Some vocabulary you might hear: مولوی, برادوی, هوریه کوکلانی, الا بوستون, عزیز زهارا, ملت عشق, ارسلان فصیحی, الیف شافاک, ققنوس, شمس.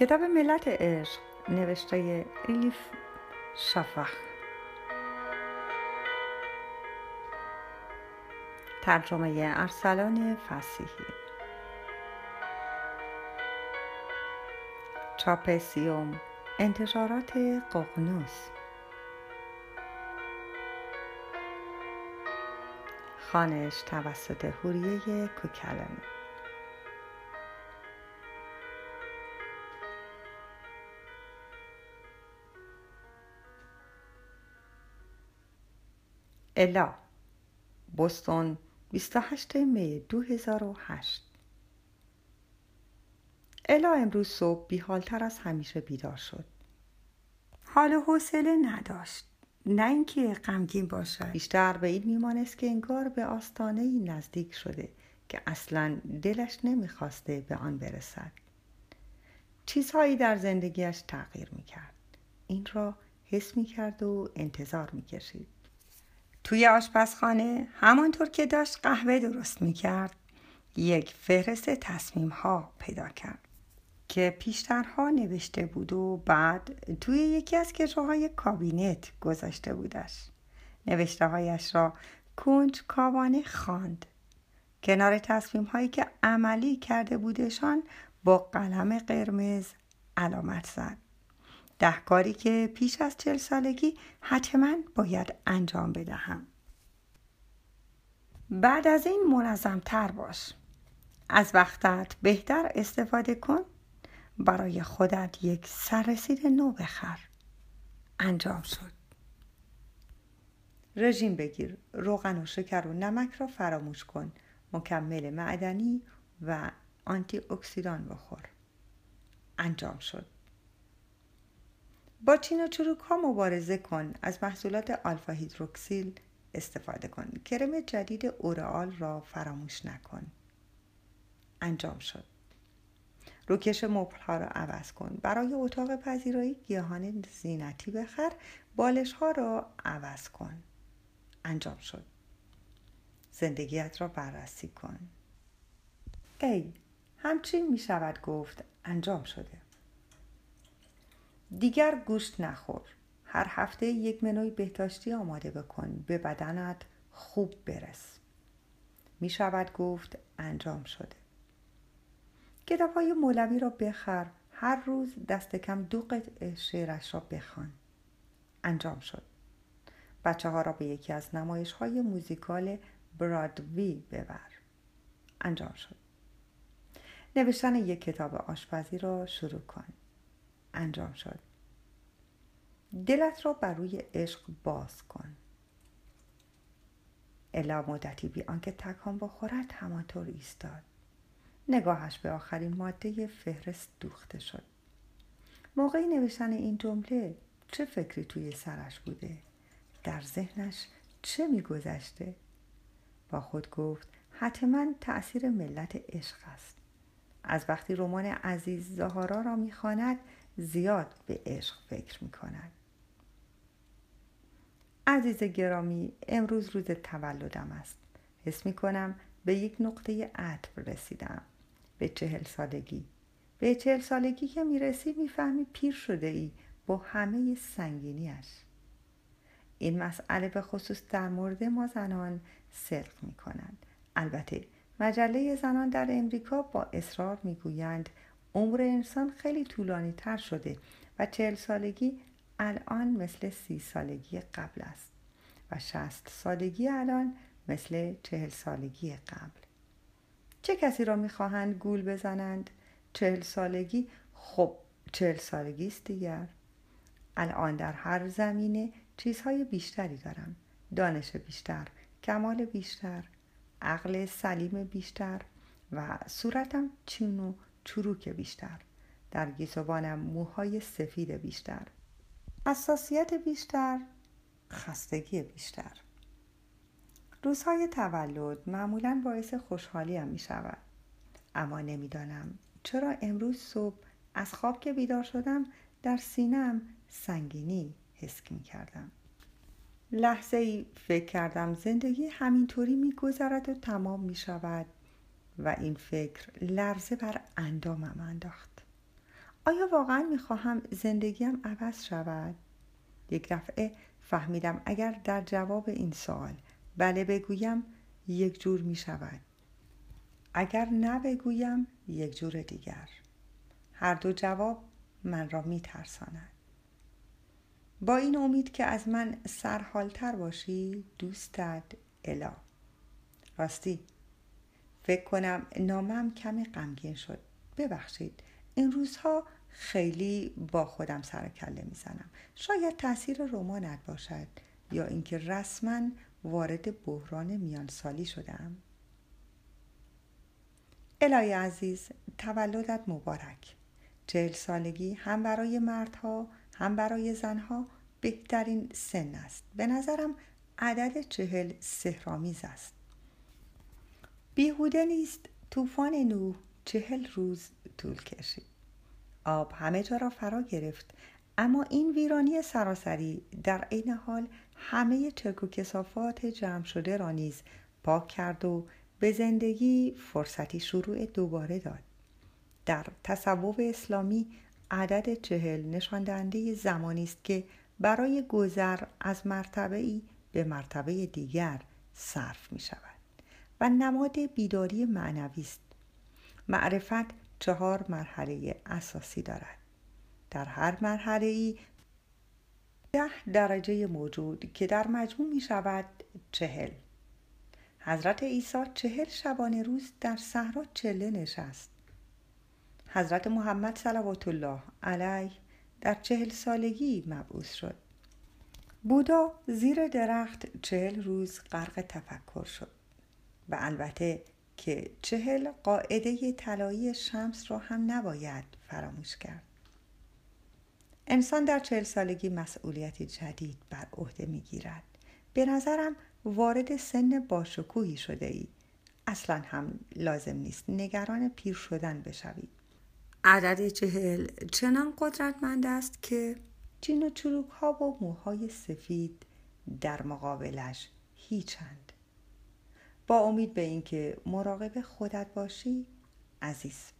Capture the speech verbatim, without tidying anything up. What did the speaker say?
کتاب ملت عشق نوشته الیف شافاک، ترجمه ارسلان فصیحی، چاپ سیوم، انتشارات ققنوس، خوانش توسط هوریه کوکلانی. الا بوستون، بیست و هشتم می دو هزار و هشت. الا امروز صبح بی‌حال‌تر از همیشه بیدار شد. حال و حوصله نداشت، نه اینکه غمگین باشد، بیشتر به این میمانست که انگار به آستانه‌ای نزدیک شده که اصلاً دلش نمیخواسته به آن برسد. چیزهایی در زندگیش تغییر میکرد، این را حس میکرد و انتظار میکشید. توی آشپزخانه همانطور که داشت قهوه درست میکرد، یک فهرست تصمیم‌ها پیدا کرد که پیشترها نوشته بود و بعد توی یکی از کشوهای کابینت گذاشته بودش. نوشته‌هایش را کنجکاوانه خواند. کنار تصمیم‌هایی که عملی کرده بودشان با قلم قرمز علامت زد. ده کاری که پیش از چهل سالگی حتماً باید انجام بدهم. بعد از این منظم‌تر باش. از وقتت بهتر استفاده کن. برای خودت یک سررسید نو بخر. انجام شد. رژیم بگیر. روغن و شکر و نمک را فراموش کن. مکمل معدنی و آنتی اکسیدان بخور. انجام شد. با چین و چروک ها مبارزه کن. از محصولات آلفا هیدروکسیل استفاده کن. کرم جدید اورال را فراموش نکن. انجام شد. روکش مبل‌ها را عوض کن. برای اتاق پذیرایی گیاهان زینتی بخر. بالش ها را عوض کن. انجام شد. زندگیت را بررسی کن. ای، همچین می شود گفت انجام شده. دیگر گوشت نخور. هر هفته یک منوی بهداشتی آماده بکن. به بدنت خوب برس. می شود گفت انجام شده. کتاب های مولوی را بخر. هر روز دست کم دو قطعه شعرش را بخوان. انجام شد. بچه ها را به یکی از نمایش های موزیکال برادوی ببر. انجام شد. نوشتن یک کتاب آشپزی را شروع کن. انجام شد. دلت را بر روی عشق باز کن. الا مدتی بی آنکه تکان بخورد همانطور ایستاد. نگاهش به آخرین ماده فهرست دوخته شد. موقع نوشتن این جمله چه فکری توی سرش بوده؟ در ذهنش چه میگذشته؟ با خود گفت حتماً تأثیر ملت عشق است. از وقتی رمان عزیز زهارا را میخواند زیاد به عشق فکر میکند. عزیز گرامی، امروز روز تولدم است. حس میکنم به یک نقطه عطف رسیدم. به چهل سالگی. به چهل سالگی که میرسی میفهمی پیر شده ای با همه سنگینیش. این مسئله به خصوص در مورد ما زنان صدق میکنند. البته مجله زنان در امریکا با اصرار میگویند عمر انسان خیلی طولانی تر شده و چهل سالگی الان مثل سی سالگی قبل است و شصت سالگی الان مثل چهل سالگی قبل. چه کسی را میخواهند گول بزنند؟ چهل سالگی، خب چهل سالگی است دیگر. الان در هر زمینه چیزهای بیشتری دارم. دانش بیشتر، کمال بیشتر، عقل سلیم بیشتر و صورتم چین و چروک بیشتر. در گیسوانم موهای سفید بیشتر، حساسیت بیشتر، خستگی بیشتر. روزهای تولد معمولاً باعث خوشحالی هم می شود. اما نمی دانم چرا امروز صبح از خواب که بیدار شدم در سینم سنگینی حس می کردم. لحظه ای فکر کردم زندگی همینطوری می گذرد و تمام می شود و این فکر لرزه بر اندامم انداخت. آیا واقعا میخواهم زندگیم عوض شود؟ یک دفعه فهمیدم اگر در جواب این سوال بله بگویم یک جور میشود، اگر نه بگویم یک جور دیگر. هر دو جواب من را میترساند. با این امید که از من سرحالتر باشی، دوستت، الا. راستی فکر کنم نامم کمی غمگین شد، ببخشید. این روزها خیلی با خودم سر کله میزنم. شاید تاثیر رمانت باشد یا اینکه رسما وارد بحران میان سالی شدم. الای عزیز، تولدت مبارک. چهل سالگی هم برای مردها هم برای زنها بهترین سن است. به نظرم عدد چهل سحرآمیز است. بیهوده نیست طوفان نوح چهل روز طول کشید. آب همه جا را فرا گرفت، اما این ویرانی سراسری در عین حال همه چرک و کثافات جمع شده را نیز پاک کرد و به زندگی فرصتی شروع دوباره داد. در تصوف اسلامی عدد چهل نشان دهنده زمانی است که برای گذر از مرتبه‌ای به مرتبه دیگر صرف می شود و نماد بیداری معنوی است. معرفت چهار مرحله اساسی دارد. در هر مرحله‌ای ده درجه موجود که در مجموع می شود چهل. حضرت عیسی چهل شبانه روز در صحرا چله نشست. حضرت محمد صلوات الله علیه در چهل سالگی مبعوث شد. بودا زیر درخت چهل روز غرق تفکر شد. و البته که چهل قاعده طلایی شمس را هم نباید فراموش کرد. انسان در چهل سالگی مسئولیت جدید بر عهده میگیرد. به نظرم وارد سن باشکوهی شده ای. اصلا هم لازم نیست نگران پیر شدن بشوی. عدد چهل چنان قدرتمند است که چین و چروک ها و موهای سفید در مقابلش هیچند. با امید به اینکه مراقب خودت باشی، عزیز.